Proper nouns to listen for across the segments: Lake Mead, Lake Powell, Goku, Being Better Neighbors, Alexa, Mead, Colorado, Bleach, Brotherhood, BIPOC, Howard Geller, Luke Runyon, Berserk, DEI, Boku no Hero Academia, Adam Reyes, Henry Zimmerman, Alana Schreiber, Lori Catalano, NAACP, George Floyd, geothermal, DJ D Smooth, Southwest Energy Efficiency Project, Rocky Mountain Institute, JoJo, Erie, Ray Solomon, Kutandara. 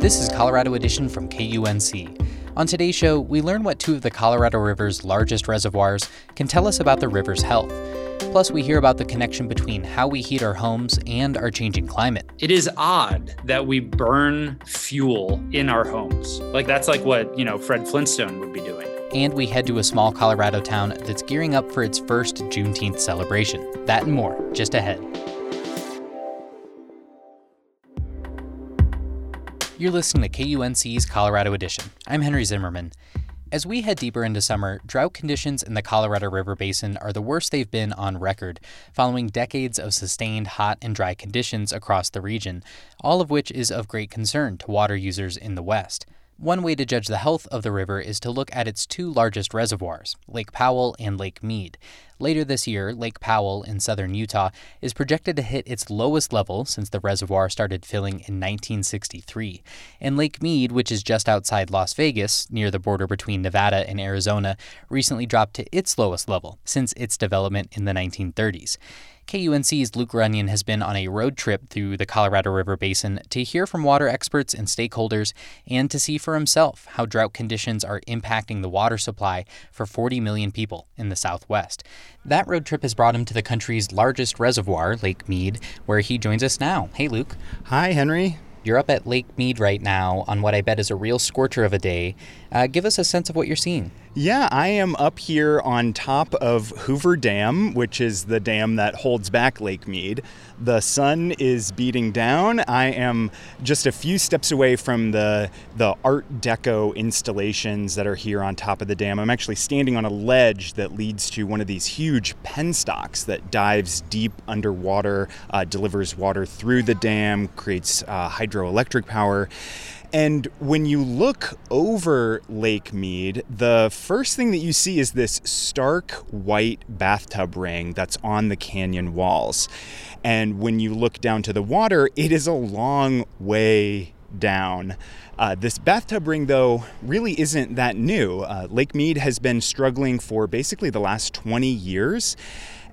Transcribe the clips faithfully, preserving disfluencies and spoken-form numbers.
This is Colorado Edition from K U N C. On today's show, we learn what two of the Colorado River's largest reservoirs can tell us about the river's health. Plus, we hear about the connection between how we heat our homes and our changing climate. It is odd that we burn fuel in our homes. Like, that's like what, you know, Fred Flintstone would be doing. And we head to a small Colorado town that's gearing up for its first Juneteenth celebration. That and more, just ahead. You're listening to K U N C's Colorado Edition. I'm Henry Zimmerman. As we head deeper into summer, drought conditions in the Colorado River Basin are the worst they've been on record, following decades of sustained hot and dry conditions across the region, all of which is of great concern to water users in the West. One way to judge the health of the river is to look at its two largest reservoirs, Lake Powell and Lake Mead. Later this year, Lake Powell in southern Utah is projected to hit its lowest level since the reservoir started filling in nineteen sixty-three. And Lake Mead, which is just outside Las Vegas, near the border between Nevada and Arizona, recently dropped to its lowest level since its development in the nineteen thirties. K U N C's Luke Runyon has been on a road trip through the Colorado River Basin to hear from water experts and stakeholders and to see for himself how drought conditions are impacting the water supply for forty million people in the Southwest. That road trip has brought him to the country's largest reservoir, Lake Mead, where he joins us now. Hey, Luke. Hi, Henry. You're up at Lake Mead right now on what I bet is a real scorcher of a day. Uh, give us a sense of what you're seeing. Yeah, I am up here on top of Hoover Dam, which is the dam that holds back Lake Mead. The sun is beating down. I am just a few steps away from the, the Art Deco installations that are here on top of the dam. I'm actually standing on a ledge that leads to one of these huge penstocks that dives deep underwater, uh, delivers water through the dam, creates uh, hydroelectric power. And when you look over Lake Mead, the first thing that you see is this stark white bathtub ring that's on the canyon walls. And when you look down to the water, it is a long way down. Uh, this bathtub ring, though, really isn't that new. Uh, Lake Mead has been struggling for basically the last twenty years.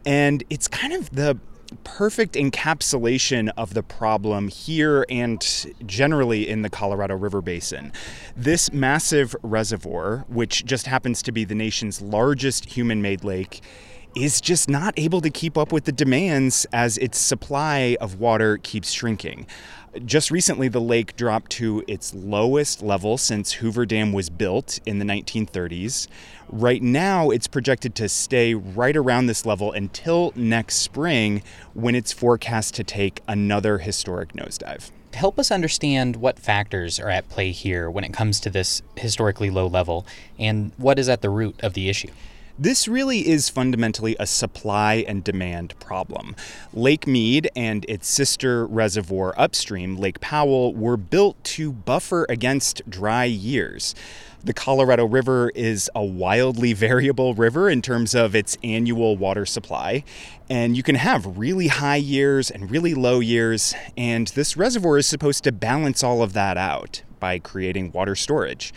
And it's kind of the perfect encapsulation of the problem here and generally in the Colorado River Basin. This massive reservoir, which just happens to be the nation's largest human-made lake, is just not able to keep up with the demands as its supply of water keeps shrinking. Just recently, the lake dropped to its lowest level since Hoover Dam was built in the nineteen thirties. Right now, it's projected to stay right around this level until next spring, when it's forecast to take another historic nosedive. Help us understand what factors are at play here when it comes to this historically low level, and what is at the root of the issue. This really is fundamentally a supply and demand problem. Lake Mead and its sister reservoir upstream, Lake Powell, were built to buffer against dry years. The Colorado River is a wildly variable river in terms of its annual water supply, and you can have really high years and really low years, and this reservoir is supposed to balance all of that out by creating water storage.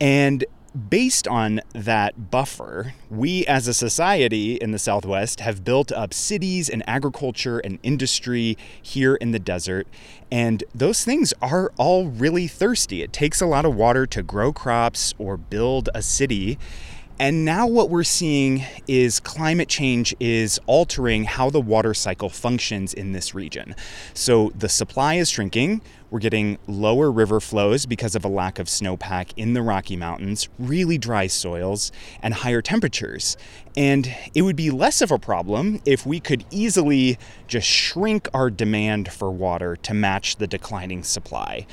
And based on that buffer, we as a society in the Southwest have built up cities and agriculture and industry here in the desert, and those things are all really thirsty. It takes a lot of water to grow crops or build a city. And now what we're seeing is climate change is altering how the water cycle functions in this region. So the supply is shrinking. We're getting lower river flows because of a lack of snowpack in the Rocky Mountains, really dry soils, and higher temperatures. And it would be less of a problem if we could easily just shrink our demand for water to match the declining supply.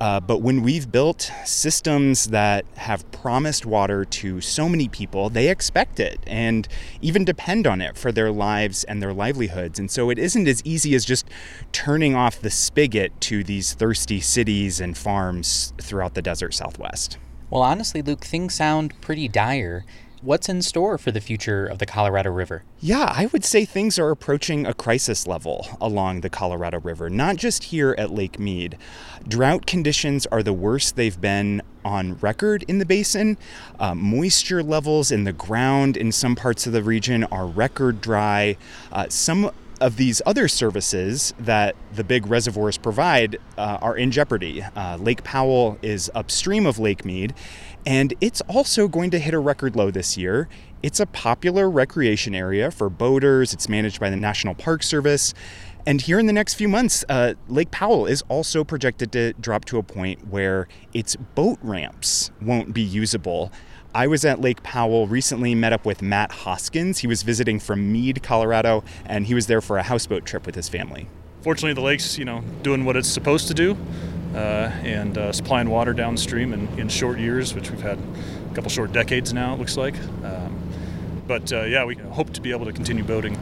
Uh, but when we've built systems that have promised water to so many people, they expect it and even depend on it for their lives and their livelihoods. And so it isn't as easy as just turning off the spigot to these thirsty cities and farms throughout the desert Southwest. Well, honestly, Luke, things sound pretty dire. What's in store for the future of the Colorado River? Yeah, I would say things are approaching a crisis level along the Colorado River, not just here at Lake Mead. Drought conditions are the worst they've been on record in the basin. Uh, moisture levels in the ground in some parts of the region are record dry. Uh, some of these other services that the big reservoirs provide uh, are in jeopardy. Uh, Lake Powell is upstream of Lake Mead, and it's also going to hit a record low this year. It's a popular recreation area for boaters. It's managed by the National Park Service. And here in the next few months, uh, Lake Powell is also projected to drop to a point where its boat ramps won't be usable. I was at Lake Powell recently, met up with Matt Hoskins. He was visiting from Mead, Colorado, and he was there for a houseboat trip with his family. Fortunately, the lake's, you know, doing what it's supposed to do. Uh, and uh, supplying water downstream in, in short years, which we've had a couple short decades now, it looks like. Um, but uh, yeah, we hope to be able to continue boating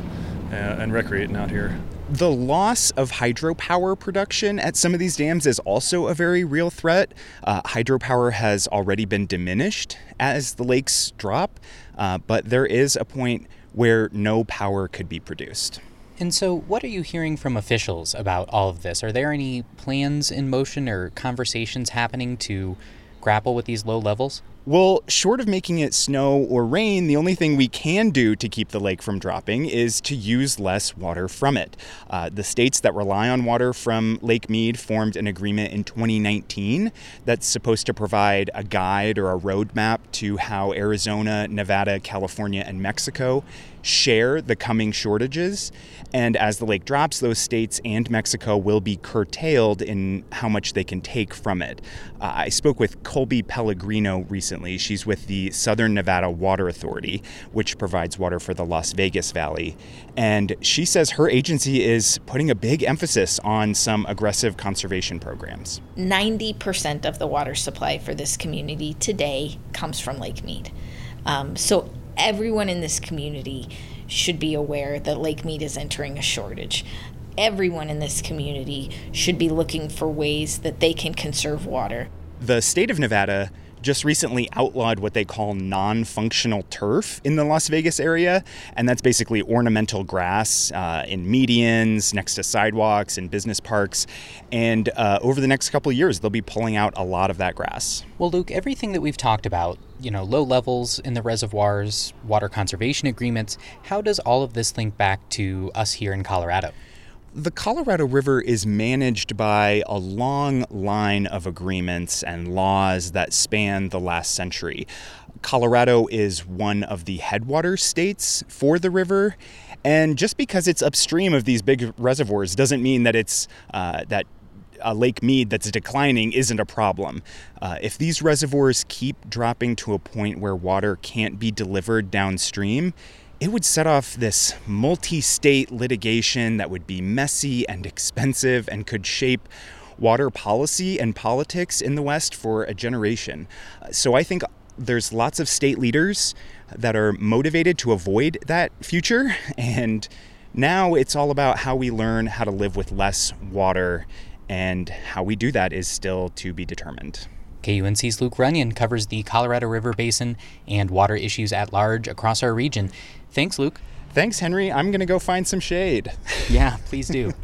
uh, and recreating out here. The loss of hydropower production at some of these dams is also a very real threat. Uh, hydropower has already been diminished as the lakes drop, uh, but there is a point where no power could be produced. And so what are you hearing from officials about all of this? Are there any plans in motion or conversations happening to grapple with these low levels? Well, short of making it snow or rain, the only thing we can do to keep the lake from dropping is to use less water from it. Uh, the states that rely on water from Lake Mead formed an agreement in twenty nineteen that's supposed to provide a guide or a roadmap to how Arizona, Nevada, California, and Mexico share the coming shortages. And as the lake drops, those states and Mexico will be curtailed in how much they can take from it. Uh, I spoke with Colby Pellegrino recently. She's with the Southern Nevada Water Authority, which provides water for the Las Vegas Valley. And she says her agency is putting a big emphasis on some aggressive conservation programs. ninety percent of the water supply for this community today comes from Lake Mead. Um, so everyone in this community should be aware that Lake Mead is entering a shortage. Everyone in this community should be looking for ways that they can conserve water. The state of Nevada just recently outlawed what they call non-functional turf in the Las Vegas area, and that's basically ornamental grass uh, in medians, next to sidewalks, in business parks. And uh, over the next couple of years, they'll be pulling out a lot of that grass. Well, Luke, everything that we've talked about, you know, low levels in the reservoirs, water conservation agreements. How does all of this link back to us here in Colorado? The Colorado River is managed by a long line of agreements and laws that span the last century. Colorado is one of the headwater states for the river, and just because it's upstream of these big reservoirs doesn't mean that it's uh, that a Lake Mead that's declining isn't a problem. Uh, if these reservoirs keep dropping to a point where water can't be delivered downstream, it would set off this multi-state litigation that would be messy and expensive and could shape water policy and politics in the West for a generation. So I think there's lots of state leaders that are motivated to avoid that future. And now it's all about how we learn how to live with less water, and how we do that is still to be determined. K U N C's Luke Runyon covers the Colorado River Basin and water issues at large across our region. Thanks, Luke. Thanks, Henry. I'm going to go find some shade. Yeah, please do.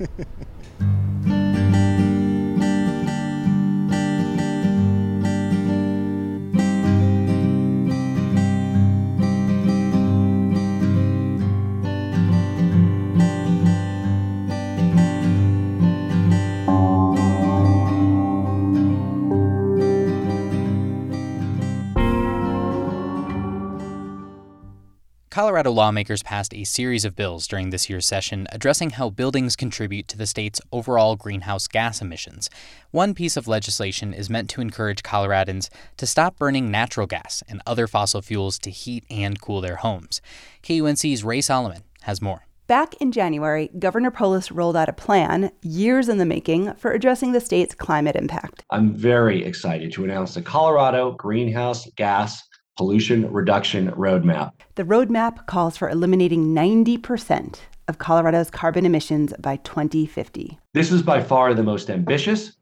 Colorado lawmakers passed a series of bills during this year's session addressing how buildings contribute to the state's overall greenhouse gas emissions. One piece of legislation is meant to encourage Coloradans to stop burning natural gas and other fossil fuels to heat and cool their homes. K U N C's Ray Solomon has more. Back in January, Governor Polis rolled out a plan, years in the making, for addressing the state's climate impact. I'm very excited to announce the Colorado Greenhouse Gas Pollution Reduction Roadmap. The roadmap calls for eliminating ninety percent of Colorado's carbon emissions by twenty fifty. This is by far the most ambitious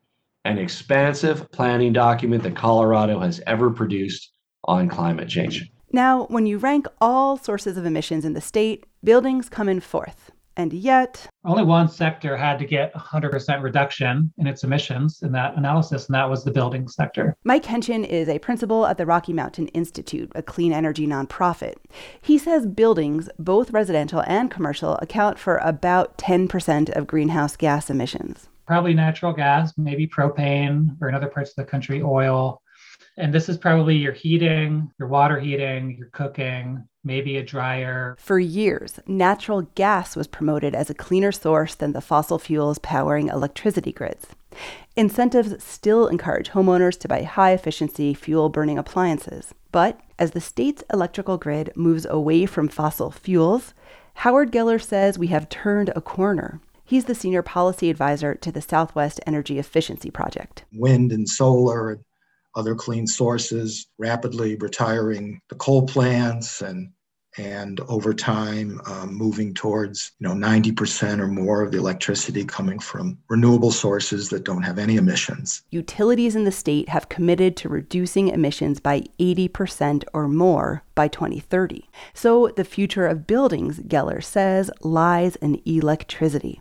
and expansive planning document that Colorado has ever produced on climate change. Now, when you rank all sources of emissions in the state, buildings come in fourth. And yet, only one sector had to get one hundred percent reduction in its emissions in that analysis, and that was the building sector. Mike Henshin is a principal at the Rocky Mountain Institute, a clean energy nonprofit. He says buildings, both residential and commercial, account for about ten percent of greenhouse gas emissions. Probably natural gas, maybe propane, or in other parts of the country, oil. And this is probably your heating, your water heating, your cooking, maybe a dryer. For years, natural gas was promoted as a cleaner source than the fossil fuels powering electricity grids. Incentives still encourage homeowners to buy high-efficiency fuel-burning appliances. But as the state's electrical grid moves away from fossil fuels, Howard Geller says we have turned a corner. He's the senior policy advisor to the Southwest Energy Efficiency Project. Wind and solar, other clean sources, rapidly retiring the coal plants and and over time um, moving towards, you know, ninety percent or more of the electricity coming from renewable sources that don't have any emissions. Utilities in the state have committed to reducing emissions by eighty percent or more by twenty thirty. So the future of buildings, Geller says, lies in electricity.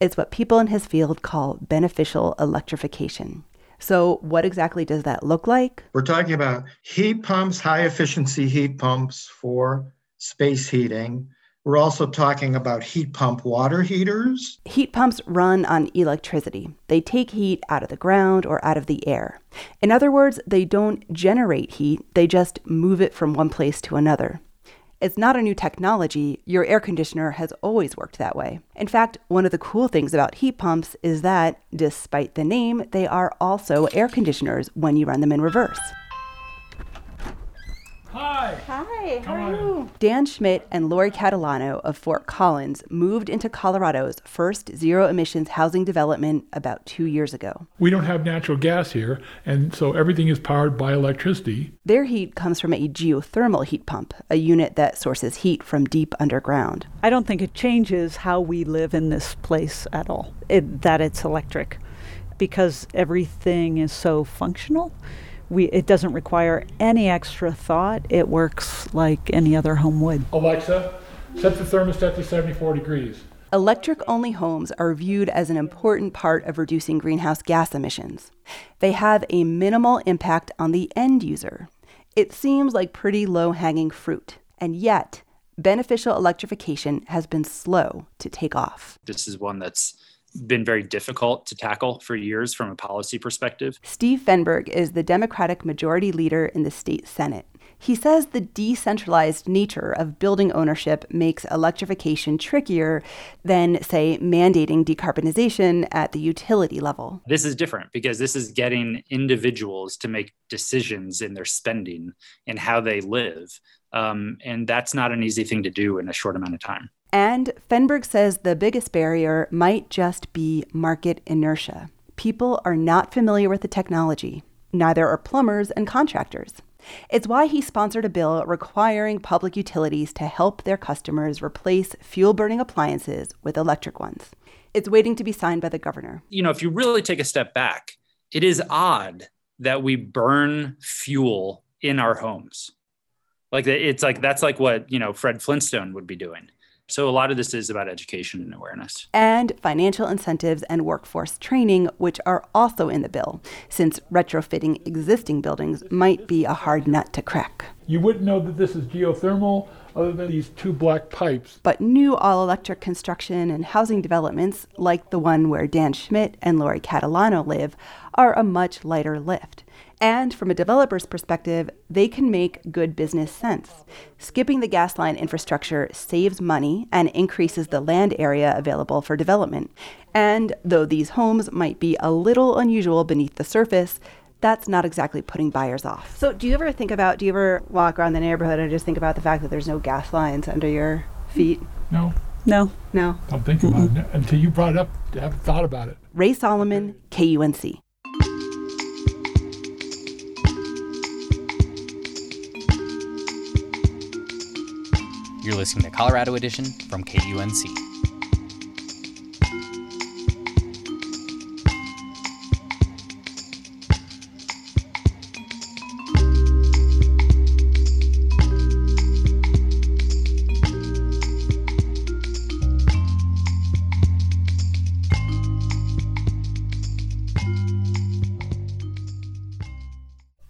It's what people in his field call beneficial electrification. So what exactly does that look like? We're talking about heat pumps, high-efficiency heat pumps for space heating. We're also talking about heat pump water heaters. Heat pumps run on electricity. They take heat out of the ground or out of the air. In other words, they don't generate heat. They just move it from one place to another. It's not a new technology. Your air conditioner has always worked that way. In fact, one of the cool things about heat pumps is that, despite the name, they are also air conditioners when you run them in reverse. Hi. Hi. How are you? Dan Schmidt and Lori Catalano of Fort Collins moved into Colorado's first zero-emissions housing development about two years ago. We don't have natural gas here, and so everything is powered by electricity. Their heat comes from a geothermal heat pump, a unit that sources heat from deep underground. I don't think it changes how we live in this place at all, it, that it's electric, because everything is so functional. We, it doesn't require any extra thought. It works like any other home would. Alexa, set the thermostat to seventy-four degrees. Electric-only homes are viewed as an important part of reducing greenhouse gas emissions. They have a minimal impact on the end user. It seems like pretty low-hanging fruit. And yet, beneficial electrification has been slow to take off. This is one that's been very difficult to tackle for years from a policy perspective. Steve Fenberg is the Democratic majority leader in the state Senate. He says the decentralized nature of building ownership makes electrification trickier than, say, mandating decarbonization at the utility level. This is different because this is getting individuals to make decisions in their spending and how they live. Um, and that's not an easy thing to do in a short amount of time. And Fenberg says the biggest barrier might just be market inertia. People are not familiar with the technology. Neither are plumbers and contractors. It's why he sponsored a bill requiring public utilities to help their customers replace fuel-burning appliances with electric ones. It's waiting to be signed by the governor. You know, if you really take a step back, it is odd that we burn fuel in our homes. Like, it's like, that's like what, you know, Fred Flintstone would be doing. So a lot of this is about education and awareness. And financial incentives and workforce training, which are also in the bill, since retrofitting existing buildings might be a hard nut to crack. You wouldn't know that this is geothermal other than these two black pipes. But new all-electric construction and housing developments, like the one where Dan Schmidt and Lori Catalano live, are a much lighter lift. And from a developer's perspective, they can make good business sense. Skipping the gas line infrastructure saves money and increases the land area available for development. And though these homes might be a little unusual beneath the surface, that's not exactly putting buyers off. So do you ever think about, do you ever walk around the neighborhood and just think about the fact that there's no gas lines under your feet? No. No. No. Don't think about Mm-mm. it until you brought it up. I haven't thought about it. Ray Solomon, K U N C. You're listening to Colorado Edition from K U N C.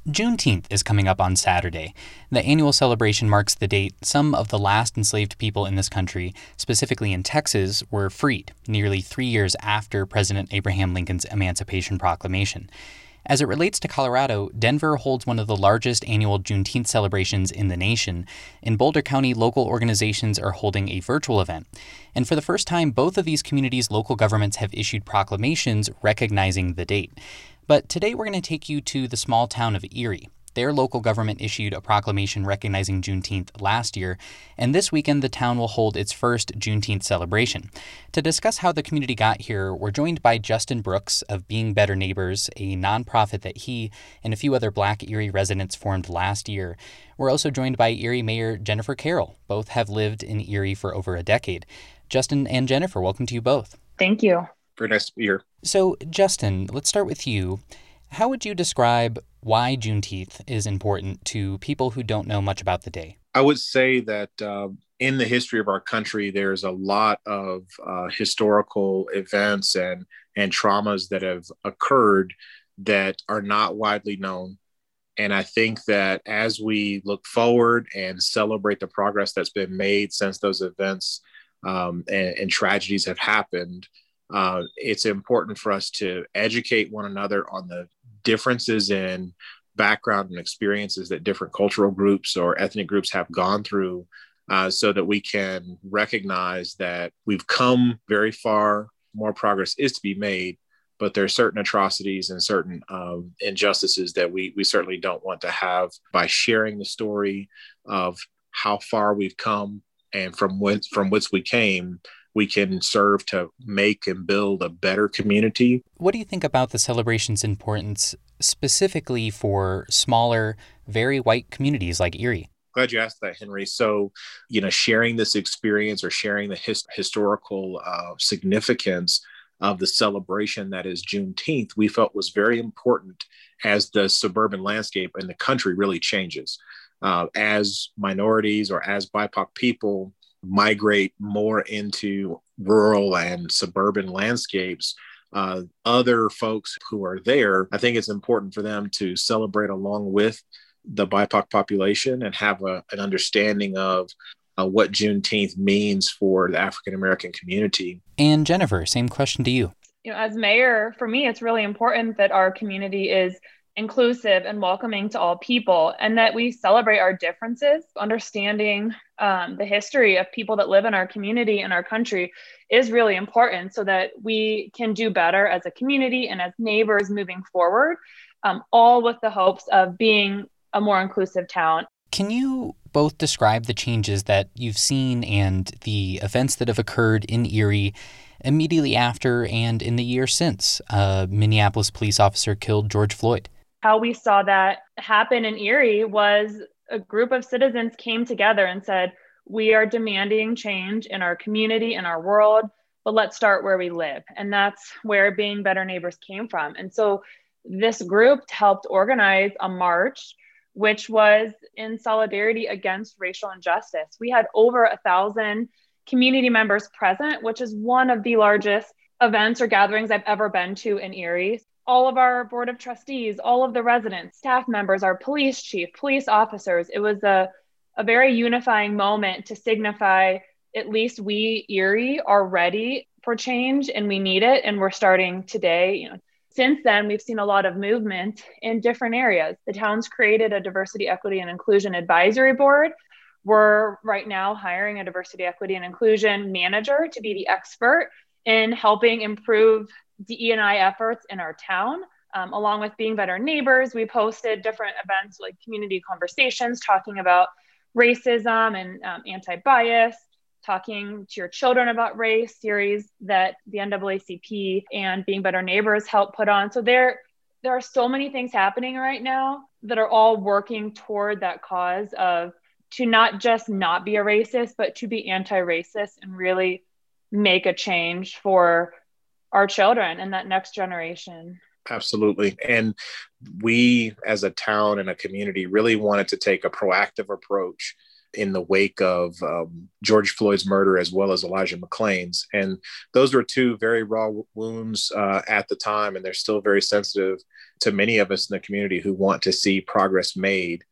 Juneteenth is coming up on Saturday. The annual celebration marks the date some of the last enslaved people in this country, specifically in Texas, were freed, nearly three years after President Abraham Lincoln's Emancipation Proclamation. As it relates to Colorado, Denver holds one of the largest annual Juneteenth celebrations in the nation. In Boulder County, local organizations are holding a virtual event. And for the first time, both of these communities' local governments have issued proclamations recognizing the date. But today we're going to take you to the small town of Erie. Their local government issued a proclamation recognizing Juneteenth last year, and this weekend the town will hold its first Juneteenth celebration. To discuss how the community got here, we're joined by Justin Brooks of Being Better Neighbors, a nonprofit that he and a few other Black Erie residents formed last year. We're also joined by Erie Mayor Jennifer Carroll. Both have lived in Erie for over a decade. Justin and Jennifer, welcome to you both. Thank you. Very nice to be here. So, Justin, let's start with you. How would you describe why Juneteenth is important to people who don't know much about the day? I would say that uh, in the history of our country, there's a lot of uh, historical events and, and traumas that have occurred that are not widely known. And I think that as we look forward and celebrate the progress that's been made since those events um, and, and tragedies have happened, Uh, it's important for us to educate one another on the differences in background and experiences that different cultural groups or ethnic groups have gone through uh, so that we can recognize that we've come very far, more progress is to be made, but there are certain atrocities and certain um, injustices that we, we certainly don't want to have. By sharing the story of how far we've come and from whence, from whence we came, we can serve to make and build a better community. What do you think about the celebration's importance specifically for smaller, very white communities like Erie? Glad you asked that, Henry. So, you know, sharing this experience or sharing the his- historical uh, significance of the celebration that is Juneteenth, we felt was very important as the suburban landscape and the country really changes. Uh, as minorities or as B I P O C people migrate more into rural and suburban landscapes, uh, other folks who are there, I think it's important for them to celebrate along with the B I P O C population and have a, an understanding of uh, what Juneteenth means for the African-American community. And Jennifer, same question to you. You know, as mayor, for me, it's really important that our community is inclusive and welcoming to all people, and that we celebrate our differences. Understanding um, the history of people that live in our community and our country is really important so that we can do better as a community and as neighbors moving forward, um, all with the hopes of being a more inclusive town. Can you both describe the changes that you've seen and the events that have occurred in Erie immediately after and in the year since a Minneapolis police officer killed George Floyd? How we saw that happen in Erie was a group of citizens came together and said, we are demanding change in our community, in our world, but let's start where we live. And that's where Being Better Neighbors came from. And so this group helped organize a march, which was in solidarity against racial injustice. We had over a thousand community members present, which is one of the largest events or gatherings I've ever been to in Erie. All of our board of trustees, all of the residents, staff members, our police chief, police officers. It was a, a very unifying moment to signify at least we, Erie, are ready for change and we need it. And we're starting today. You know, since then, we've seen a lot of movement in different areas. The town's created a diversity, equity, and inclusion advisory board. We're right now hiring a diversity, equity, and inclusion manager to be the expert in helping improve D E I efforts in our town. Um, along with Being Better Neighbors, we posted different events like community conversations, talking about racism and um, anti-bias, talking to your children about race series that the N double A C P and Being Better Neighbors help put on. So there, there are so many things happening right now that are all working toward that cause of to not just not be a racist, but to be anti-racist and really make a change for our children and that next generation. Absolutely. And we as a town and a community really wanted to take a proactive approach in the wake of um, George Floyd's murder, as well as Elijah McClain's. And those were two very raw wounds uh, at the time. And they're still very sensitive to many of us in the community who want to see progress made.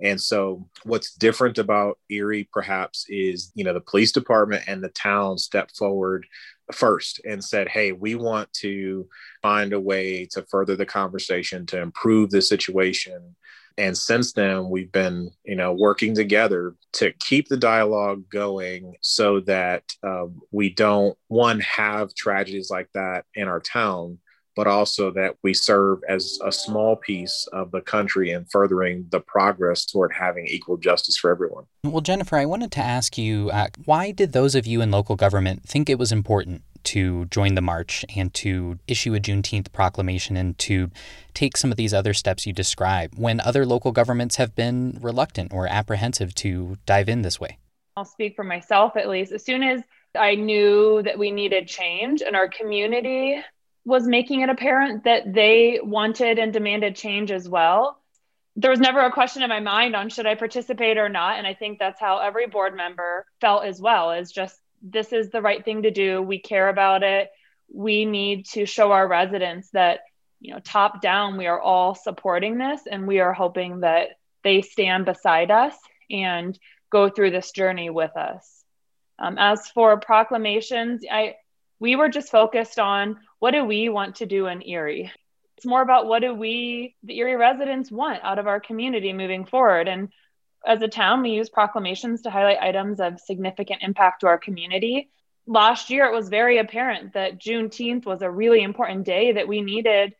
And so what's different about Erie, perhaps, is, you know, the police department and the town stepped forward first and said, hey, we want to find a way to further the conversation, to improve the situation. And since then, we've been, you know, working together to keep the dialogue going so that um, we don't, one, have tragedies like that in our town, but also that we serve as a small piece of the country in furthering the progress toward having equal justice for everyone. Well, Jennifer, I wanted to ask you, uh, why did those of you in local government think it was important to join the march and to issue a Juneteenth proclamation and to take some of these other steps you describe when other local governments have been reluctant or apprehensive to dive in this way? I'll speak for myself, at least. As soon as I knew that we needed change in our community, was making it apparent that they wanted and demanded change as well. There was never a question in my mind on should I participate or not. And I think that's how every board member felt as well, is just this is the right thing to do. We care about it. We need to show our residents that, you know, top down, we are all supporting this and we are hoping that they stand beside us and go through this journey with us. Um, as for proclamations, I we were just focused on what do we want to do in Erie? It's more about what do we, the Erie residents, want out of our community moving forward. And as a town, we use proclamations to highlight items of significant impact to our community. Last year, it was very apparent that Juneteenth was a really important day that we needed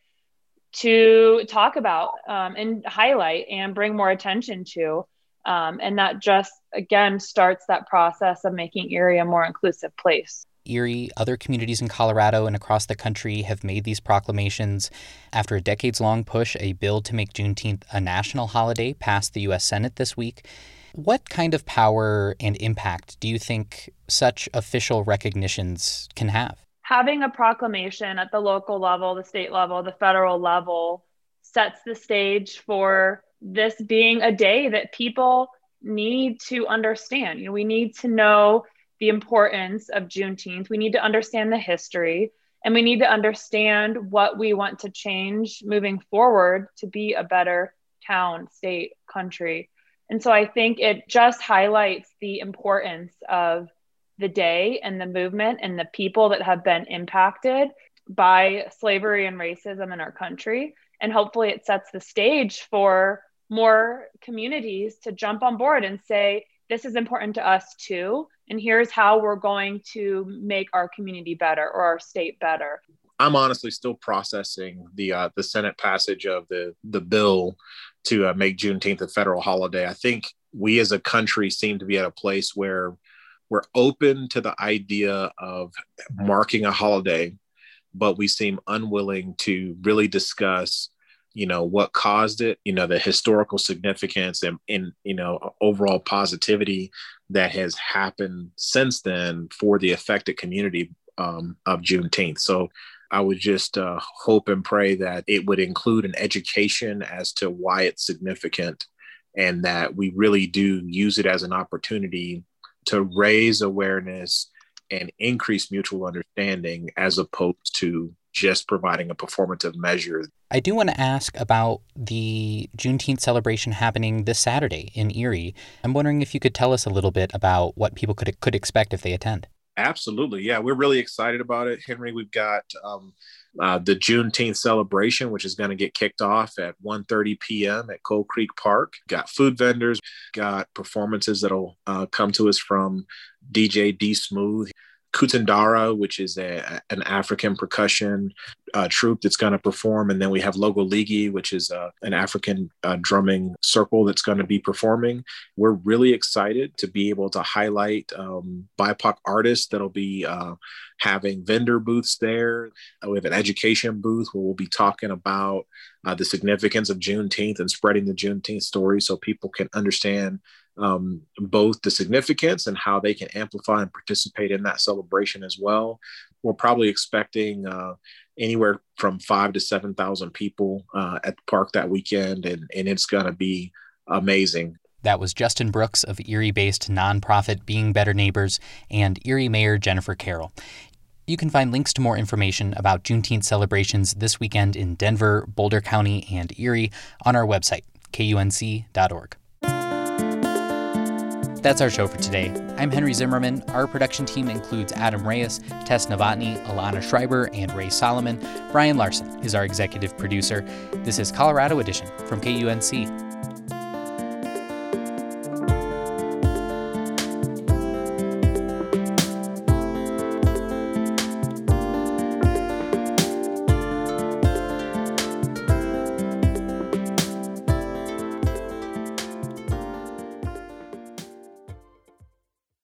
to talk about um, and highlight and bring more attention to. Um, and that just, again, starts that process of making Erie a more inclusive place. Erie, other communities in Colorado and across the country have made these proclamations. After a decades-long push, a bill to make Juneteenth a national holiday passed the U S Senate this week. What kind of power and impact do you think such official recognitions can have? Having a proclamation at the local level, the state level, the federal level sets the stage for this being a day that people need to understand. You know, we need to know the importance of Juneteenth. We need to understand the history and we need to understand what we want to change moving forward to be a better town, state, country. And so I think it just highlights the importance of the day and the movement and the people that have been impacted by slavery and racism in our country. And hopefully it sets the stage for more communities to jump on board and say, this is important to us too. And here's how we're going to make our community better or our state better. I'm honestly still processing the uh, the Senate passage of the, the bill to uh, make Juneteenth a federal holiday. I think we as a country seem to be at a place where we're open to the idea of marking a holiday, but we seem unwilling to really discuss, you know, what caused it, you know, the historical significance and, and, you know, overall positivity that has happened since then for the affected community um, of Juneteenth. So I would just uh, hope and pray that it would include an education as to why it's significant and that we really do use it as an opportunity to raise awareness and increase mutual understanding as opposed to just providing a performative measure. I do want to ask about the Juneteenth celebration happening this Saturday in Erie. I'm wondering if you could tell us a little bit about what people could could expect if they attend. Absolutely. Yeah, we're really excited about it, Henry. We've got um, uh, the Juneteenth celebration, which is going to get kicked off at one thirty p.m. at Cold Creek Park. Got food vendors, got performances that'll uh, come to us from D J D Smooth. Kutandara, which is a, an African percussion uh, troupe that's going to perform. And then we have Logoligi, which is uh, an African uh, drumming circle that's going to be performing. We're really excited to be able to highlight um, B I P O C artists that'll be uh, having vendor booths there. Uh, we have an education booth where we'll be talking about uh, the significance of Juneteenth and spreading the Juneteenth story so people can understand Um, both the significance and how they can amplify and participate in that celebration as well. We're probably expecting uh, anywhere from five to seven thousand people uh, at the park that weekend, and, and it's going to be amazing. That was Justin Brooks of Erie-based nonprofit Being Better Neighbors and Erie Mayor Jennifer Carroll. You can find links to more information about Juneteenth celebrations this weekend in Denver, Boulder County, and Erie on our website, K U N C dot org. That's our show for today. I'm Henry Zimmerman. Our production team includes Adam Reyes, Tess Novotny, Alana Schreiber, and Ray Solomon. Brian Larson is our executive producer. This is Colorado Edition from K U N C.